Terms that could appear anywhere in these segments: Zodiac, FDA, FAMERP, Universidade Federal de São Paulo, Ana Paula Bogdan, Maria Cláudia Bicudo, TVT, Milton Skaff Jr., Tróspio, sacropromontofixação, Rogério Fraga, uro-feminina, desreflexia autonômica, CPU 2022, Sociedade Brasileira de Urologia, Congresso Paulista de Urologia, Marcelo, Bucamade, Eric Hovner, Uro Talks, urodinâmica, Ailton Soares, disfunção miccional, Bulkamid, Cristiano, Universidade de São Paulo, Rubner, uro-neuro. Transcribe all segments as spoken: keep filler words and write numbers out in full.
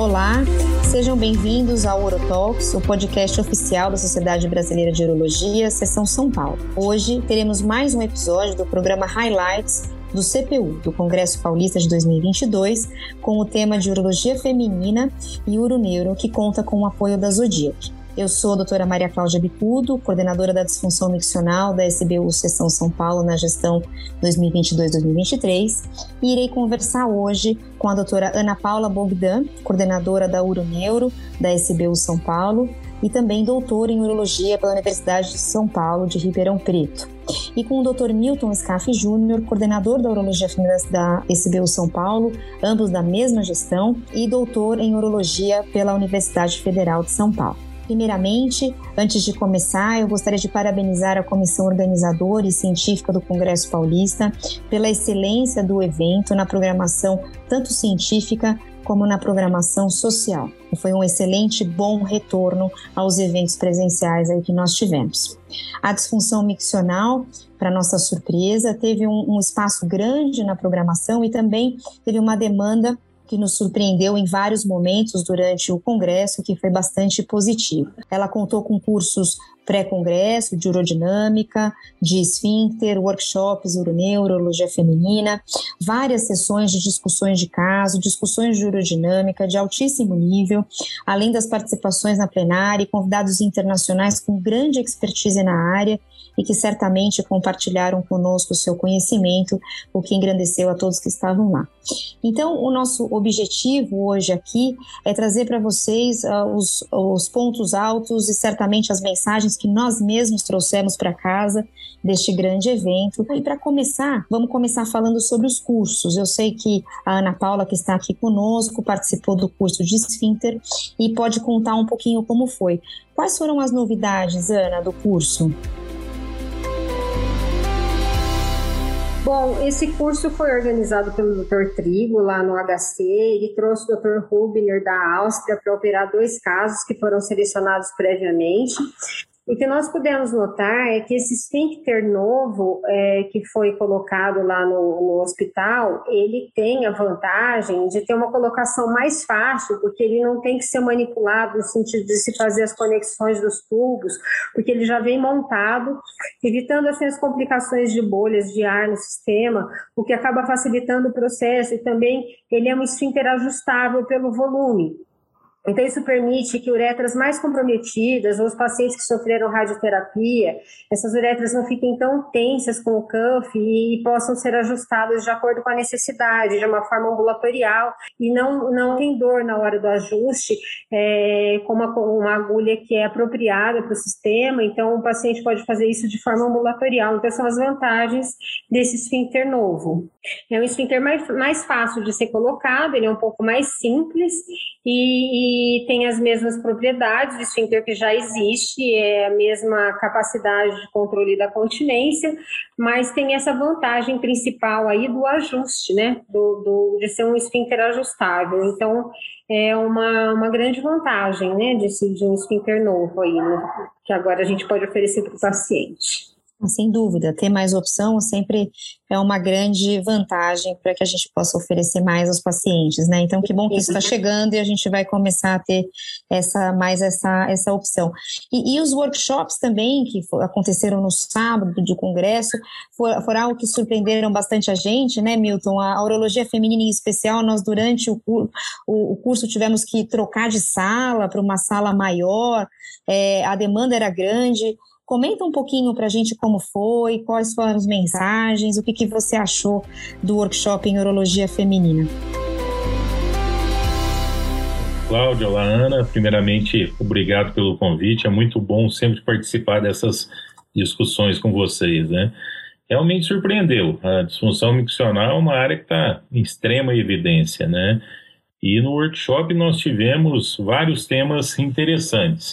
Olá, sejam bem-vindos ao Uro Talks, o podcast oficial da Sociedade Brasileira de Urologia, seção São Paulo. Hoje teremos mais um episódio do programa Highlights do C P U, do Congresso Paulista de dois mil e vinte e dois, com o tema de Urologia Feminina e Uro-Neuro, que conta com o apoio da Zodiac. Eu sou a doutora Maria Cláudia Bicudo, coordenadora da disfunção miccional da S B U Seção São Paulo na gestão dois mil e vinte e dois a dois mil e vinte e três e irei conversar hoje com a doutora Ana Paula Bogdan, coordenadora da uro-neuro da S B U São Paulo e também doutora em urologia pela Universidade de São Paulo de Ribeirão Preto, e com o doutor Milton Skaff Júnior, coordenador da urologia feminina da S B U São Paulo, ambos da mesma gestão, e doutor em urologia pela Universidade Federal de São Paulo. Primeiramente, antes de começar, eu gostaria de parabenizar a comissão organizadora e científica do Congresso Paulista pela excelência do evento na programação tanto científica como na programação social. Foi um excelente, bom retorno aos eventos presenciais aí que nós tivemos. A disfunção miccional, para nossa surpresa, teve um, um espaço grande na programação e também teve uma demanda que nos surpreendeu em vários momentos durante o congresso, que foi bastante positivo. Ela contou com cursos pré-congresso, de urodinâmica, de esfíncter, workshops, uro-neuro, urologia feminina, várias sessões de discussões de caso, discussões de urodinâmica de altíssimo nível, além das participações na plenária e convidados internacionais com grande expertise na área e que certamente compartilharam conosco o seu conhecimento, o que engrandeceu a todos que estavam lá. Então, o nosso objetivo hoje aqui é trazer para vocês uh, os, os pontos altos e certamente as mensagens que nós mesmos trouxemos para casa deste grande evento. E para começar, vamos começar falando sobre os cursos. Eu sei que a Ana Paula, que está aqui conosco, participou do curso de esfíncter e pode contar um pouquinho como foi. Quais foram as novidades, Ana, do curso? Bom, esse curso foi organizado pelo doutor Trigo, lá no H C. Ele trouxe o doutor Rubner, da Áustria, para operar dois casos que foram selecionados previamente. O que nós pudemos notar é que esse esfíncter novo é, que foi colocado lá no, no hospital, ele tem a vantagem de ter uma colocação mais fácil, porque ele não tem que ser manipulado no sentido de se fazer as conexões dos tubos, porque ele já vem montado, evitando assim as complicações de bolhas de ar no sistema, o que acaba facilitando o processo, e também ele é um esfíncter ajustável pelo volume. Então, isso permite que uretras mais comprometidas, ou os pacientes que sofreram radioterapia, essas uretras não fiquem tão tensas com o C A N F e possam ser ajustadas de acordo com a necessidade, de uma forma ambulatorial, e não, não tem dor na hora do ajuste, é, com uma, uma agulha que é apropriada para o sistema. Então, o paciente pode fazer isso de forma ambulatorial. Então, são as vantagens desse esfíncter novo. É um esfíncter mais, mais fácil de ser colocado, ele é um pouco mais simples e E tem as mesmas propriedades do esfíncter que já existe, é a mesma capacidade de controle da continência, mas tem essa vantagem principal aí do ajuste, né? Do, do, de ser um esfíncter ajustável. Então, é uma, uma grande vantagem, né? De, de um esfíncter novo aí, né? Que agora a gente pode oferecer para o paciente. Sem dúvida, ter mais opção sempre é uma grande vantagem para que a gente possa oferecer mais aos pacientes, né? Então, que bom que isso está chegando e a gente vai começar a ter essa, mais essa, essa opção. E, e os workshops também, que aconteceram no sábado de congresso, foram, foram algo que surpreenderam bastante a gente, né, Milton? A, a urologia feminina em especial, nós durante o, o, o curso tivemos que trocar de sala para uma sala maior, é, a demanda era grande. Comenta um pouquinho para a gente como foi, quais foram as mensagens, o que, que você achou do workshop em urologia feminina. Cláudia, olá Ana, primeiramente obrigado pelo convite, é muito bom sempre participar dessas discussões com vocês, né? Realmente surpreendeu, a disfunção miccional é uma área que está em extrema evidência, né? E no workshop nós tivemos vários temas interessantes.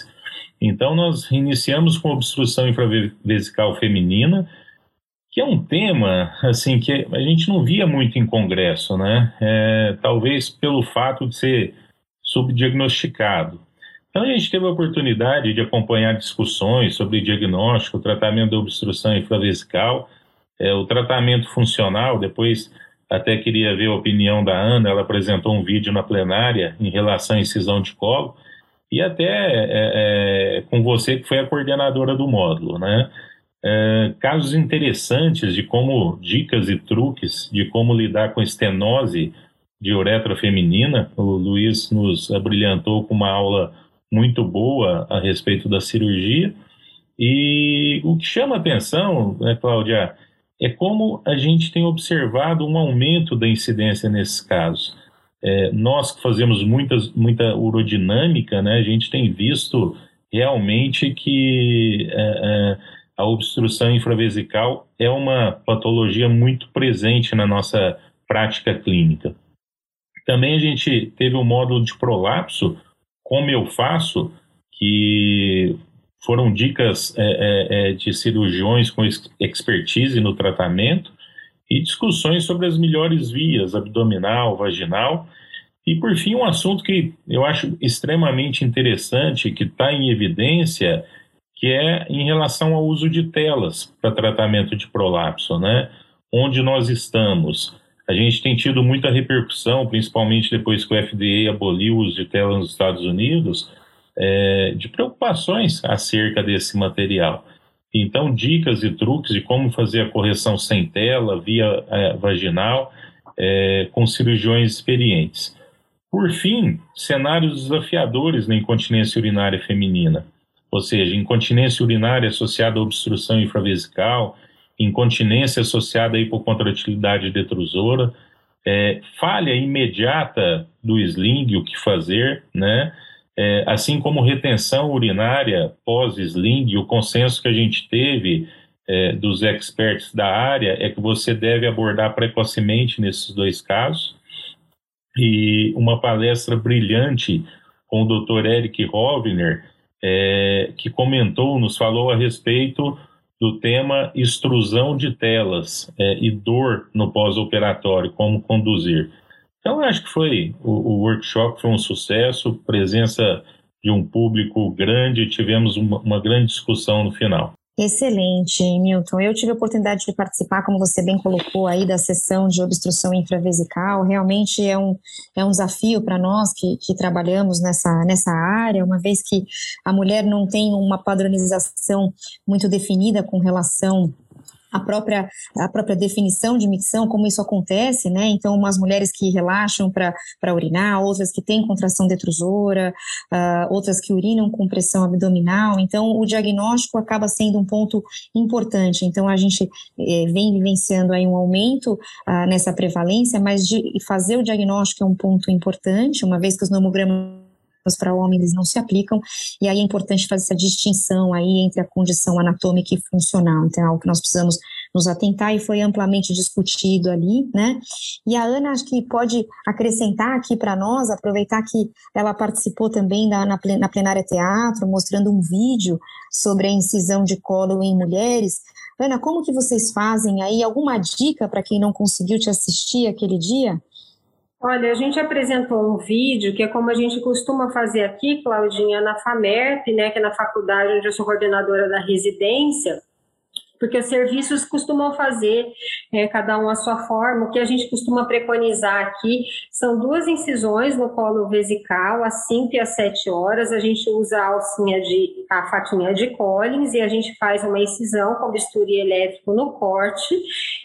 Então, nós iniciamos com obstrução infravesical feminina, que é um tema, assim, que a gente não via muito em congresso, né? É, talvez pelo fato de ser subdiagnosticado. Então, a gente teve a oportunidade de acompanhar discussões sobre diagnóstico, tratamento da obstrução infravesical, é, o tratamento funcional, depois até queria ver a opinião da Ana, ela apresentou um vídeo na plenária em relação à incisão de colo, e até é, é, com você que foi a coordenadora do módulo, né? É, casos interessantes de como, dicas e truques de como lidar com estenose de uretra feminina. O Luiz nos abrilhantou com uma aula muito boa a respeito da cirurgia. E o que chama a atenção, né, Cláudia, é como a gente tem observado um aumento da incidência nesses casos. É, nós que fazemos muitas, muita urodinâmica, né, a gente tem visto realmente que é, é, a obstrução infravesical é uma patologia muito presente na nossa prática clínica. Também a gente teve um módulo de prolapso, como eu faço, que foram dicas é, é, de cirurgiões com expertise no tratamento e discussões sobre as melhores vias, abdominal, vaginal. E, por fim, um assunto que eu acho extremamente interessante, que está em evidência, que é em relação ao uso de telas para tratamento de prolapso, né? Onde nós estamos. A gente tem tido muita repercussão, principalmente depois que o F D A aboliu o uso de telas nos Estados Unidos, é, de preocupações acerca desse material. Então, dicas e truques de como fazer a correção sem tela, via é, vaginal, é, com cirurgiões experientes. Por fim, cenários desafiadores na incontinência urinária feminina, ou seja, incontinência urinária associada à obstrução infravesical, incontinência associada à hipocontratilidade detrusora, é, falha imediata do sling, o que fazer, né? É, assim como retenção urinária pós-sling, o consenso que a gente teve é, dos experts da área é que você deve abordar precocemente nesses dois casos. E uma palestra brilhante com o doutor Eric Hovner, é, que comentou, nos falou a respeito do tema extrusão de telas é, e dor no pós-operatório, como conduzir. Então, acho que foi, o, o workshop foi um sucesso, presença de um público grande, tivemos uma, uma grande discussão no final. Excelente, Milton. Eu tive a oportunidade de participar, como você bem colocou aí, da sessão de obstrução infravesical. Realmente é um, é um desafio para nós que, que trabalhamos nessa, nessa área, uma vez que a mulher não tem uma padronização muito definida com relação A própria, a própria definição de micção, como isso acontece, né? Então, umas mulheres que relaxam para urinar, outras que têm contração detrusora, uh, outras que urinam com pressão abdominal. Então, o diagnóstico acaba sendo um ponto importante. Então, a gente eh, vem vivenciando aí um aumento uh, nessa prevalência, mas de fazer o diagnóstico é um ponto importante, uma vez que os nomogramas para homens eles não se aplicam, e aí é importante fazer essa distinção aí entre a condição anatômica e funcional. Então é algo que nós precisamos nos atentar e foi amplamente discutido ali, né? E a Ana acho que pode acrescentar aqui para nós, aproveitar que ela participou também da, na, plen- na plenária teatro, mostrando um vídeo sobre a incisão de colo em mulheres. Ana, como que vocês fazem aí? Alguma dica para quem não conseguiu te assistir aquele dia? Olha, a gente apresentou um vídeo, que é como a gente costuma fazer aqui, Claudinha, na FAMERP, né, que é na faculdade onde eu sou coordenadora da residência, porque os serviços costumam fazer, é, cada um a sua forma. O que a gente costuma preconizar aqui são duas incisões no colo vesical, às cinco e às sete horas. A gente usa a alcinha, de, a faquinha de Collins, e a gente faz uma incisão com bisturi elétrico no corte,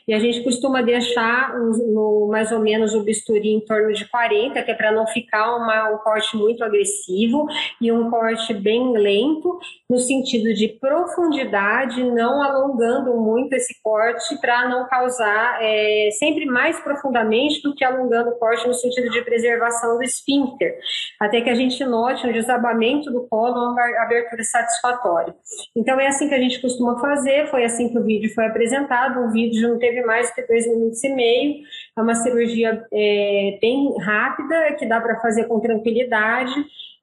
e a gente costuma deixar um, um, mais ou menos o bisturi em torno de quarenta, que é para não ficar uma, um corte muito agressivo e um corte bem lento, no sentido de profundidade, não alongando muito esse corte para não causar é, sempre mais profundamente do que alongando o corte no sentido de preservação do esfíncter, até que a gente note um desabamento do colo, uma abertura satisfatória. Então é assim que a gente costuma fazer, foi assim que o vídeo foi apresentado. O vídeo não teve mais que dois minutos e meio, é uma cirurgia é, bem rápida, que dá para fazer com tranquilidade,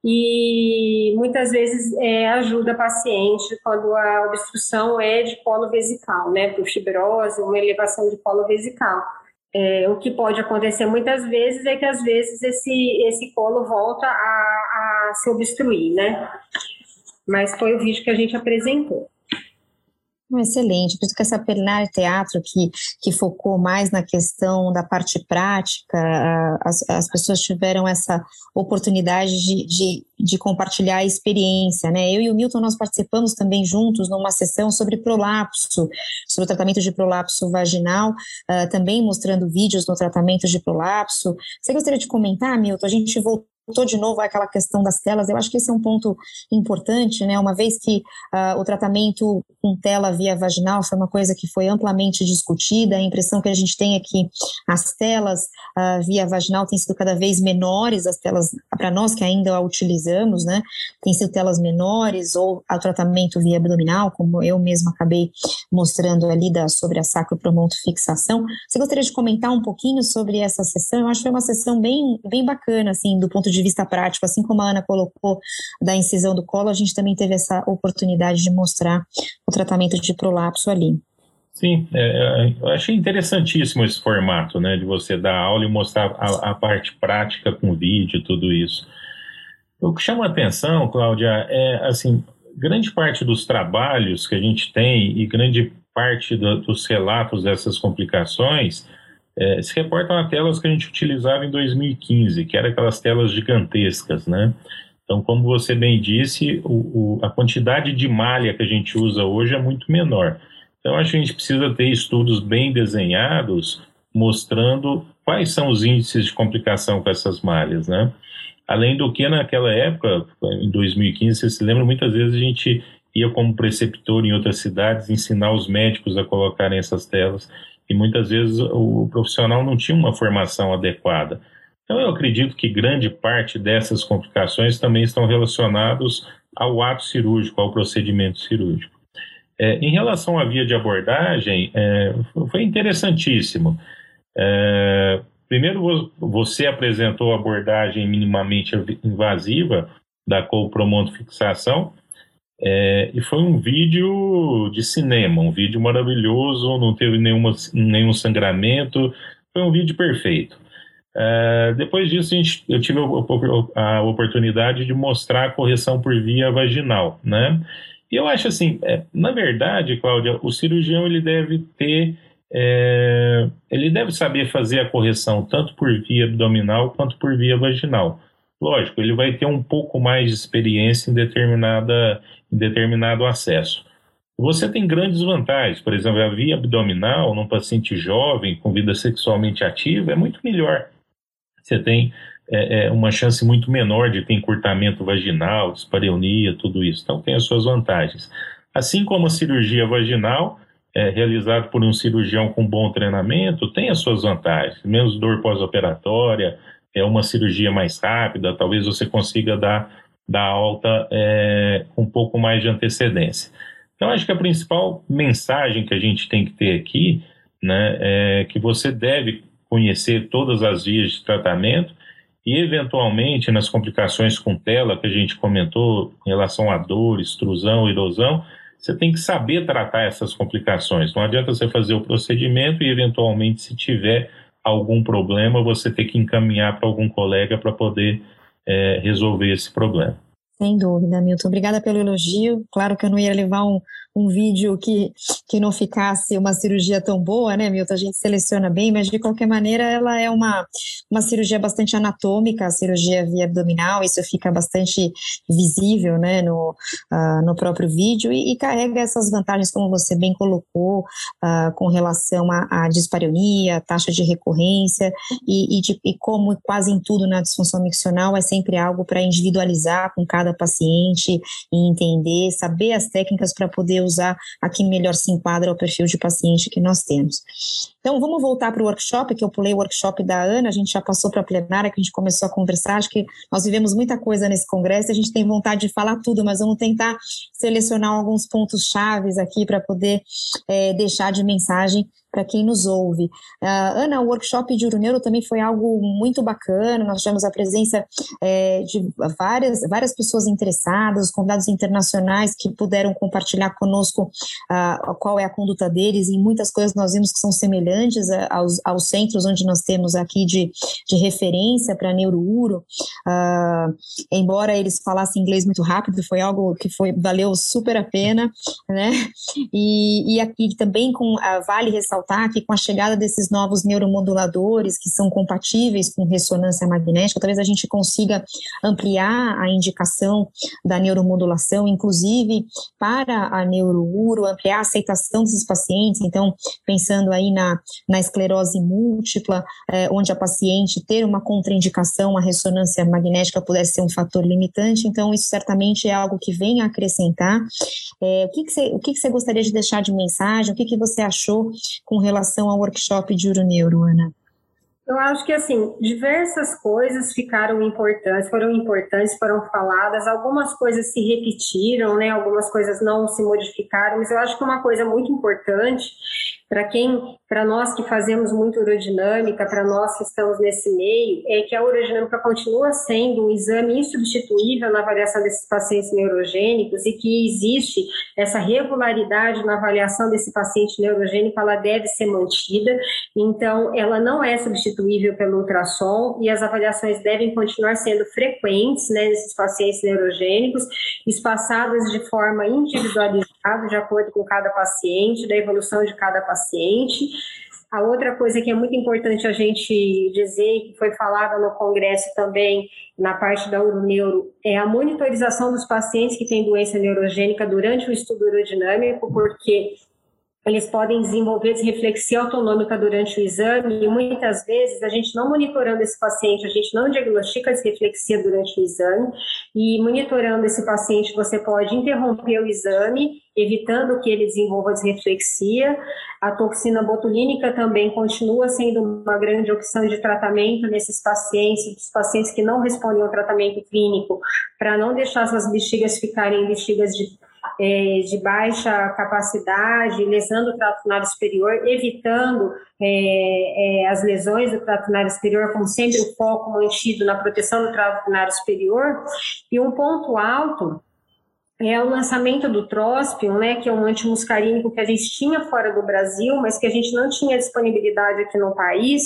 e muitas vezes é, ajuda a paciente quando a obstrução é de colo vesical, né, por fibrose, uma elevação de colo vesical. É, o que pode acontecer muitas vezes é que às vezes esse, esse colo volta a, a se obstruir, né, mas foi o vídeo que a gente apresentou. Excelente. Acredito que essa Pernar Teatro que, que focou mais na questão da parte prática, as, as pessoas tiveram essa oportunidade de, de, de compartilhar a experiência, né? Eu e o Milton, nós participamos também juntos numa sessão sobre prolapso, sobre o tratamento de prolapso vaginal, uh, também mostrando vídeos no tratamento de prolapso. Você gostaria de comentar, Milton? A gente voltou Voltou de novo àquela questão das telas. Eu acho que esse é um ponto importante, né? Uma vez que uh, o tratamento com tela via vaginal foi uma coisa que foi amplamente discutida, a impressão que a gente tem é que as telas uh, via vaginal têm sido cada vez menores, as telas, para nós que ainda a utilizamos, né? Têm sido telas menores, ou o tratamento via abdominal, como eu mesma acabei mostrando ali da, sobre a sacropromontofixação. Você gostaria de comentar um pouquinho sobre essa sessão? Eu acho que foi uma sessão bem, bem bacana, assim, do ponto de de vista prático, assim como a Ana colocou da incisão do colo, a gente também teve essa oportunidade de mostrar o tratamento de prolapso ali. Sim, é, eu achei interessantíssimo esse formato, né, de você dar aula e mostrar a, a parte prática com vídeo e tudo isso. O que chama a atenção, Cláudia, é assim, grande parte dos trabalhos que a gente tem e grande parte do, dos relatos dessas complicações É, se reportam a telas que a gente utilizava em dois mil e quinze, que eram aquelas telas gigantescas, né? Então, como você bem disse, o, o, a quantidade de malha que a gente usa hoje é muito menor. Então, acho que a gente precisa ter estudos bem desenhados, mostrando quais são os índices de complicação com essas malhas, né? Além do que, naquela época, em dois mil e quinze, você se lembra, muitas vezes a gente ia como preceptor em outras cidades ensinar os médicos a colocarem essas telas, e muitas vezes o profissional não tinha uma formação adequada. Então eu acredito que grande parte dessas complicações também estão relacionadas ao ato cirúrgico, ao procedimento cirúrgico. É, em relação à via de abordagem, é, foi interessantíssimo. É, primeiro você apresentou a abordagem minimamente invasiva da copromontofixação, É, e foi um vídeo de cinema, um vídeo maravilhoso, não teve nenhuma, nenhum sangramento, foi um vídeo perfeito. É, depois disso, a gente, eu tive a oportunidade de mostrar a correção por via vaginal, né? E eu acho assim, é, na verdade, Cláudia, o cirurgião ele deve ter, é, ele deve saber fazer a correção tanto por via abdominal quanto por via vaginal. Lógico, ele vai ter um pouco mais de experiência em, determinada, em determinado acesso. Você tem grandes vantagens, por exemplo, a via abdominal num paciente jovem com vida sexualmente ativa é muito melhor. Você tem é, é, uma chance muito menor de ter encurtamento vaginal, dispareunia, tudo isso. Então tem as suas vantagens. Assim como a cirurgia vaginal, é, realizada por um cirurgião com bom treinamento, tem as suas vantagens, menos dor pós-operatória, é uma cirurgia mais rápida, talvez você consiga dar, dar alta é, um pouco mais de antecedência. Então, acho que a principal mensagem que a gente tem que ter aqui, né, é que você deve conhecer todas as vias de tratamento e, eventualmente, nas complicações com tela que a gente comentou em relação a dor, extrusão, erosão, você tem que saber tratar essas complicações. Não adianta você fazer o procedimento e, eventualmente, se tiver algum problema, você ter que encaminhar para algum colega para poder é, resolver esse problema. Sem dúvida, Milton. Obrigada pelo elogio. Claro que eu não ia levar um, um vídeo que, que não ficasse uma cirurgia tão boa, né, Milton? A gente seleciona bem, mas de qualquer maneira ela é uma, uma cirurgia bastante anatômica, a cirurgia via abdominal, isso fica bastante visível, né, no, uh, no próprio vídeo e, e carrega essas vantagens, como você bem colocou, uh, com relação à, à dispareunia, taxa de recorrência e, e, de, e como quase em tudo na disfunção miccional é sempre algo para individualizar com cada paciente e entender, saber as técnicas para poder usar a que melhor se enquadra ao perfil de paciente que nós temos. Então vamos voltar para o workshop, que eu pulei o workshop da Ana, a gente já passou para a plenária, que a gente começou a conversar, acho que nós vivemos muita coisa nesse congresso, a gente tem vontade de falar tudo, mas vamos tentar selecionar alguns pontos chaves aqui para poder é, deixar de mensagem para quem nos ouve. Uh, Ana, o workshop de uro-neuro também foi algo muito bacana, nós tivemos a presença é, de várias, várias pessoas interessadas, convidados internacionais que puderam compartilhar conosco uh, qual é a conduta deles, e muitas coisas nós vimos que são semelhantes a, aos, aos centros onde nós temos aqui de, de referência para neuro-uro, uh, embora eles falassem inglês muito rápido, foi algo que foi, valeu super a pena, né? E, e aqui também com, uh, vale ressaltar que com a chegada desses novos neuromoduladores que são compatíveis com ressonância magnética, talvez a gente consiga ampliar a indicação da neuromodulação, inclusive para a neurouro, ampliar a aceitação desses pacientes. Então, pensando aí na, na esclerose múltipla, é, onde a paciente ter uma contraindicação, a ressonância magnética pudesse ser um fator limitante, então isso certamente é algo que vem a acrescentar. É, o que que você, o que que você gostaria de deixar de mensagem, o que que você achou com relação ao workshop de uro-neuro, Ana? Eu acho que, assim, diversas coisas ficaram importantes, foram importantes, foram faladas, algumas coisas se repetiram, né? Algumas coisas não se modificaram, mas eu acho que uma coisa muito importante para quem, para nós que fazemos muito urodinâmica, para nós que estamos nesse meio, é que a urodinâmica continua sendo um exame insubstituível na avaliação desses pacientes neurogênicos e que existe essa regularidade na avaliação desse paciente neurogênico, ela deve ser mantida, então ela não é substituível pelo ultrassom e as avaliações devem continuar sendo frequentes, né, nesses pacientes neurogênicos, espaçadas de forma individualizada, de acordo com cada paciente, da evolução de cada paciente. paciente. A outra coisa que é muito importante a gente dizer, que foi falada no congresso também, na parte da uro-neuro, é a monitorização dos pacientes que têm doença neurogênica durante o estudo urodinâmico, porque eles podem desenvolver desreflexia autonômica durante o exame e muitas vezes a gente não monitorando esse paciente, a gente não diagnostica desreflexia durante o exame e monitorando esse paciente você pode interromper o exame, evitando que ele desenvolva desreflexia. A toxina botulínica também continua sendo uma grande opção de tratamento nesses pacientes, dos pacientes que não respondem ao tratamento clínico, para não deixar essas bexigas ficarem bexigas de É, de baixa capacidade, lesando o trato urinário superior, evitando é, é, as lesões do trato urinário superior, como sempre o foco mantido na proteção do trato urinário superior. E um ponto alto é o lançamento do Tróspio, né, que é um antimuscarínico que a gente tinha fora do Brasil, mas que a gente não tinha disponibilidade aqui no país,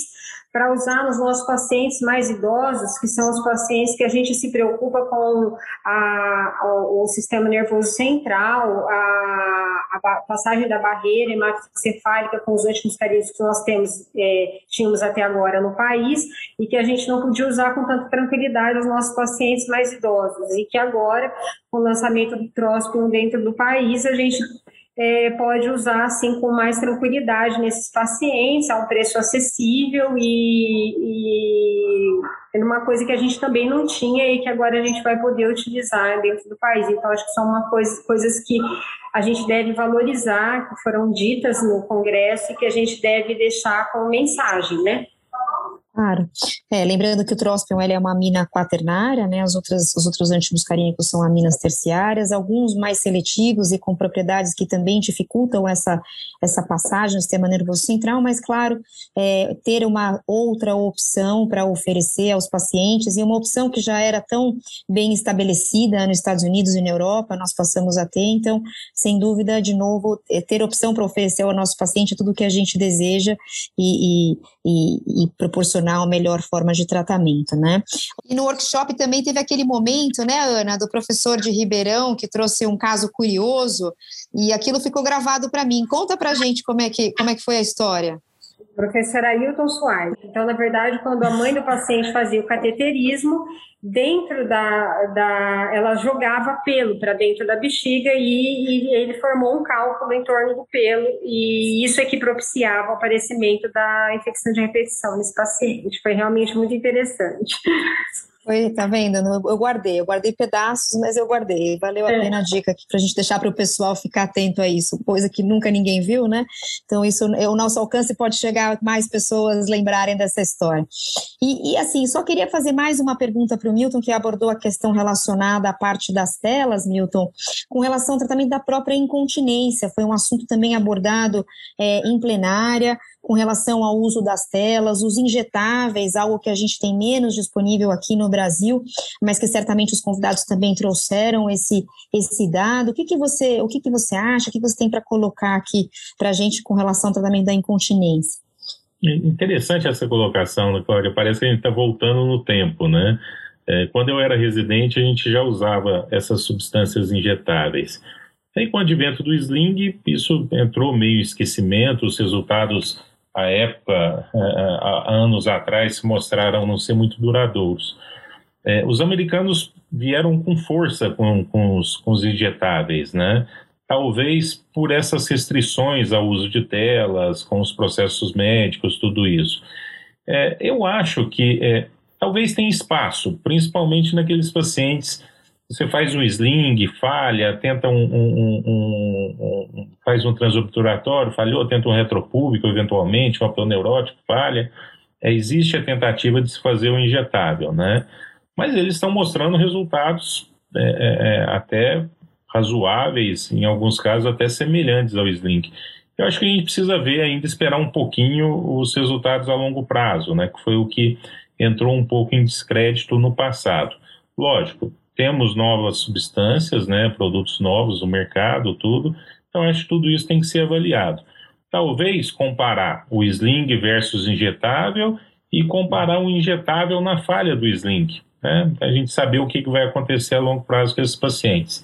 para usar nos nossos pacientes mais idosos, que são os pacientes que a gente se preocupa com a, a, o sistema nervoso central, a, a passagem da barreira hematocefálica com os antimuscarínicos que nós temos, é, tínhamos até agora no país, e que a gente não podia usar com tanta tranquilidade os nossos pacientes mais idosos, e que agora, com o lançamento do Tróspio dentro do país, a gente... É, pode usar assim com mais tranquilidade nesses pacientes, a um preço acessível e, e é uma coisa que a gente também não tinha e que agora a gente vai poder utilizar dentro do país. Então, acho que são uma coisa, coisas que a gente deve valorizar, que foram ditas no congresso e que a gente deve deixar como mensagem, né? Claro. É, lembrando que o Tróspion é uma amina quaternária, né? As outras, os outros antimuscarínicos são aminas terciárias, alguns mais seletivos e com propriedades que também dificultam essa, essa passagem do sistema nervoso central, mas claro, é, ter uma outra opção para oferecer aos pacientes, e uma opção que já era tão bem estabelecida nos Estados Unidos e na Europa, nós passamos a ter, então, sem dúvida, de novo, é, ter opção para oferecer ao nosso paciente tudo o que a gente deseja e, e, e, e proporcionar a melhor forma de tratamento, né? E no workshop também teve aquele momento, né, Ana, do professor de Ribeirão, que trouxe um caso curioso, e aquilo ficou gravado para mim. Conta pra gente como é que, como é que foi a história. Professor Ailton Soares. Então, na verdade, quando a mãe do paciente fazia o cateterismo, dentro da, da ela jogava pelo para dentro da bexiga e, e ele formou um cálculo em torno do pelo e isso é que propiciava o aparecimento da infecção de repetição nesse paciente. Foi realmente muito interessante. Foi, tá vendo? Eu guardei, eu guardei pedaços, mas eu guardei. Valeu a é. pena a dica aqui pra gente deixar para o pessoal ficar atento a isso, coisa que nunca ninguém viu, né? Então isso, o nosso alcance pode chegar a mais pessoas lembrarem dessa história. E, e assim, só queria fazer mais uma pergunta para o Milton, que abordou a questão relacionada à parte das telas, Milton, com relação ao tratamento da própria incontinência. Foi um assunto também abordado é, em plenária, com relação ao uso das telas, os injetáveis, algo que a gente tem menos disponível aqui no Brasil, mas que certamente os convidados também trouxeram esse, esse dado. O que que você, o que que você acha? O que você tem para colocar aqui para a gente com relação ao tratamento da incontinência? Interessante essa colocação, Cláudia. Parece que a gente está voltando no tempo, né? É, quando eu era residente, a gente já usava essas substâncias injetáveis. Aí, com o advento do sling, isso entrou meio em esquecimento. Os resultados, à época, há anos atrás, se mostraram não ser muito duradouros. É, os americanos vieram com força com, com, os, com os injetáveis, né? Talvez por essas restrições ao uso de telas, com os processos médicos, tudo isso. É, eu acho que é, talvez tenha espaço, principalmente naqueles pacientes. Você faz um sling, falha, tenta um, um, um, um, um faz um transobturatório, falhou, tenta um retropúbico, eventualmente, um apioneurótico, falha. É, existe a tentativa de se fazer um injetável, né? Mas eles estão mostrando resultados é, é, até razoáveis, em alguns casos até semelhantes ao sling. Eu acho que a gente precisa ver ainda, esperar um pouquinho os resultados a longo prazo, né? Que foi o que entrou um pouco em descrédito no passado. Lógico, temos novas substâncias, né, produtos novos no mercado, tudo. Então, acho que tudo isso tem que ser avaliado. Talvez comparar o sling versus injetável e comparar o injetável na falha do sling, né? Para a gente saber o que vai acontecer a longo prazo com esses pacientes.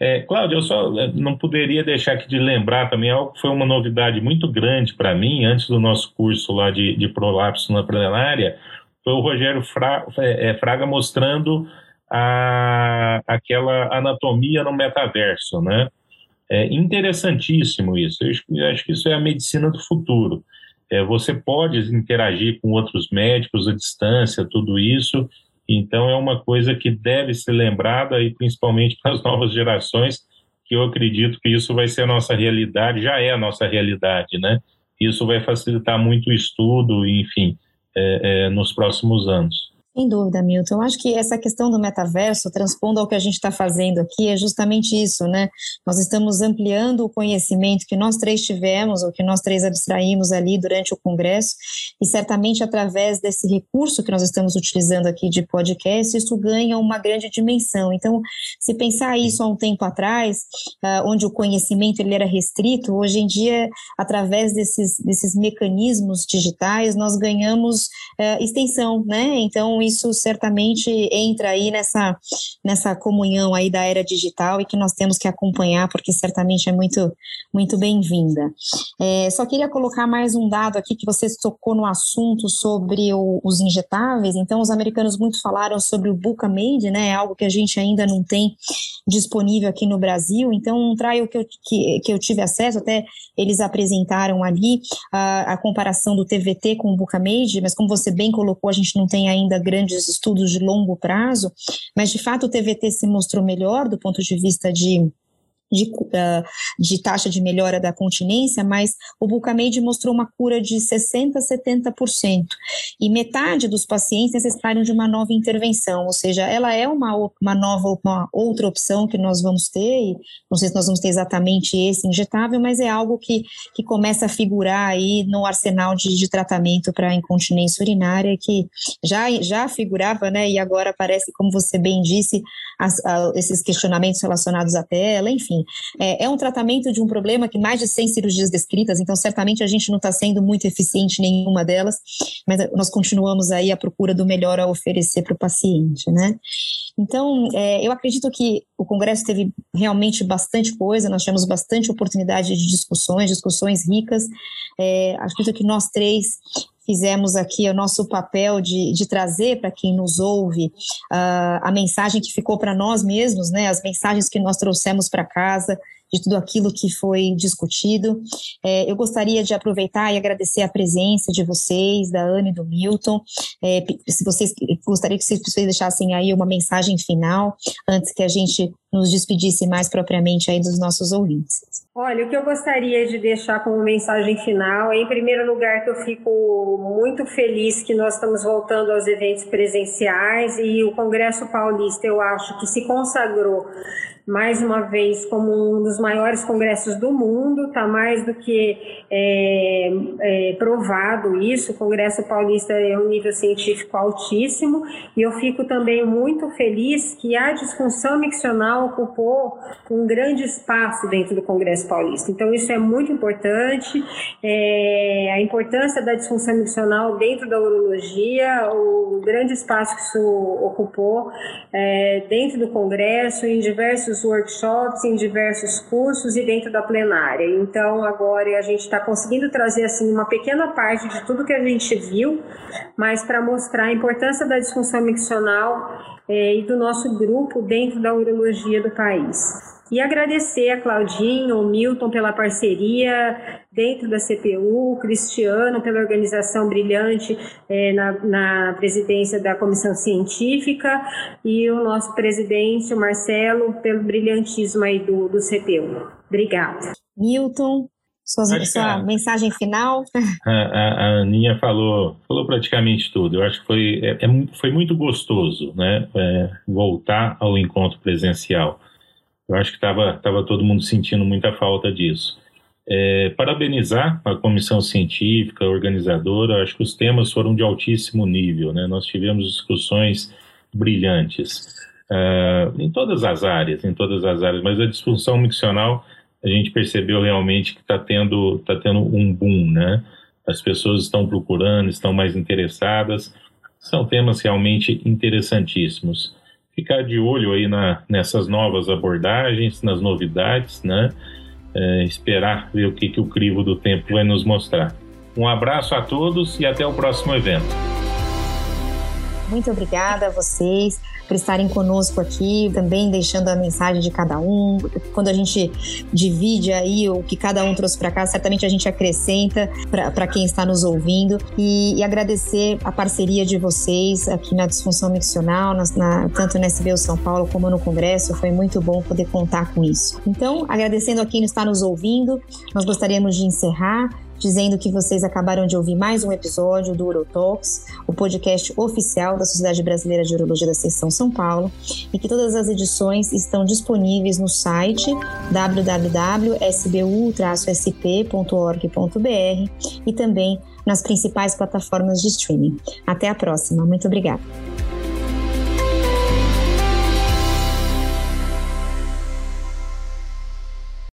É, Cláudio, eu só não poderia deixar aqui de lembrar também algo que foi uma novidade muito grande para mim, antes do nosso curso lá de, de prolapso na plenária, foi o Rogério Fraga, é, Fraga mostrando A, aquela anatomia no metaverso, né? É interessantíssimo isso. Eu acho que isso é a medicina do futuro. É, você pode interagir com outros médicos à distância, tudo isso. Então, é uma coisa que deve ser lembrada, e principalmente para as novas gerações, que eu acredito que isso vai ser a nossa realidade, já é a nossa realidade, né? Isso vai facilitar muito o estudo, enfim, é, é, nos próximos anos. Sem dúvida, Milton. Eu acho que essa questão do metaverso, transpondo ao que a gente está fazendo aqui, é justamente isso, né? Nós estamos ampliando o conhecimento que nós três tivemos, ou que nós três abstraímos ali durante o Congresso, e certamente através desse recurso que nós estamos utilizando aqui de podcast, isso ganha uma grande dimensão. Então, se pensar isso há um tempo atrás, onde o conhecimento ele era restrito, hoje em dia, através desses, desses mecanismos digitais, nós ganhamos extensão, né? Então, isso certamente entra aí nessa, nessa comunhão aí da era digital e que nós temos que acompanhar, porque certamente é muito, muito bem-vinda. É, só queria colocar mais um dado aqui que você tocou no assunto sobre o, os injetáveis. Então, os americanos muito falaram sobre o Bulkamid, né? Algo que a gente ainda não tem disponível aqui no Brasil. Então, um trial que eu, que, que eu tive acesso, até eles apresentaram ali a, a comparação do T V T com o Bucamade, mas como você bem colocou, a gente não tem ainda grandes estudos de longo prazo, mas de fato o T V T se mostrou melhor do ponto de vista de De, uh, de taxa de melhora da continência, mas o Bulkamid mostrou uma cura de sessenta por cento a setenta por cento, e metade dos pacientes necessitaram de uma nova intervenção, ou seja, ela é uma, uma nova, uma outra opção que nós vamos ter, e não sei se nós vamos ter exatamente esse injetável, mas é algo que, que começa a figurar aí no arsenal de, de tratamento para incontinência urinária, que já, já figurava, né, e agora parece, como você bem disse, as, a, esses questionamentos relacionados à tela, enfim, É, é um tratamento de um problema que mais de cem cirurgias descritas, então certamente a gente não está sendo muito eficiente em nenhuma delas, mas nós continuamos aí à procura do melhor a oferecer para o paciente, né? Então, é, eu acredito que o Congresso teve realmente bastante coisa, nós tivemos bastante oportunidade de discussões, discussões ricas, é, acredito que nós três fizemos aqui o nosso papel de, de trazer para quem nos ouve uh, a mensagem que ficou para nós mesmos, né, as mensagens que nós trouxemos para casa, de tudo aquilo que foi discutido. É, eu gostaria de aproveitar e agradecer a presença de vocês, da Ana e do Milton. É, se vocês, gostaria que vocês deixassem aí uma mensagem final, antes que a gente nos despedisse mais propriamente aí dos nossos ouvintes. Olha, o que eu gostaria de deixar como mensagem final é, em primeiro lugar, que eu fico muito feliz que nós estamos voltando aos eventos presenciais, e o Congresso Paulista, eu acho que se consagrou mais uma vez como um dos maiores congressos do mundo. Está mais do que é, é, provado isso. O Congresso Paulista é um nível científico altíssimo, e eu fico também muito feliz que a disfunção miccional ocupou um grande espaço dentro do Congresso Paulista. Então isso é muito importante, é, a importância da disfunção miccional dentro da urologia, o grande espaço que isso ocupou é, dentro do Congresso, em diversos workshops, em diversos cursos e dentro da plenária. Então agora a gente está conseguindo trazer assim uma pequena parte de tudo que a gente viu, mas para mostrar a importância da disfunção miccional eh, e do nosso grupo dentro da urologia do país. E agradecer a Claudinho, o Milton pela parceria dentro da C P U, o Cristiano pela organização brilhante é, na, na presidência da Comissão Científica, e o nosso presidente, o Marcelo, pelo brilhantismo aí do, do C P U. Obrigada. Milton, suas, sua a, mensagem final? A, a, a Aninha falou, falou praticamente tudo. Eu acho que foi, é, é, foi muito gostoso, né, é, voltar ao encontro presencial. Eu acho que estava estava todo mundo sentindo muita falta disso. É, parabenizar a comissão científica, a organizadora. Acho que os temas foram de altíssimo nível, né? Nós tivemos discussões brilhantes uh, em todas as áreas, em todas as áreas. Mas a disfunção miccional, a gente percebeu realmente que está tendo tá tendo um boom, né? As pessoas estão procurando, estão mais interessadas. São temas realmente interessantíssimos. Ficar de olho aí na, nessas novas abordagens, nas novidades, né? É, esperar ver o que, que o crivo do tempo vai nos mostrar. Um abraço a todos e até o próximo evento. Muito obrigada a vocês por estarem conosco aqui, também deixando a mensagem de cada um. Quando a gente divide aí o que cada um trouxe para cá, certamente a gente acrescenta para quem está nos ouvindo, e, e agradecer a parceria de vocês aqui na Disfunção Miccional, na, na, tanto na S B U São Paulo como no Congresso. Foi muito bom poder contar com isso. Então, agradecendo a quem está nos ouvindo, nós gostaríamos de encerrar dizendo que vocês acabaram de ouvir mais um episódio do Uro Talks, o podcast oficial da Sociedade Brasileira de Urologia da Seção São Paulo, e que todas as edições estão disponíveis no site w w w ponto s b u traço s p ponto org ponto b r e também nas principais plataformas de streaming. Até a próxima. Muito obrigada.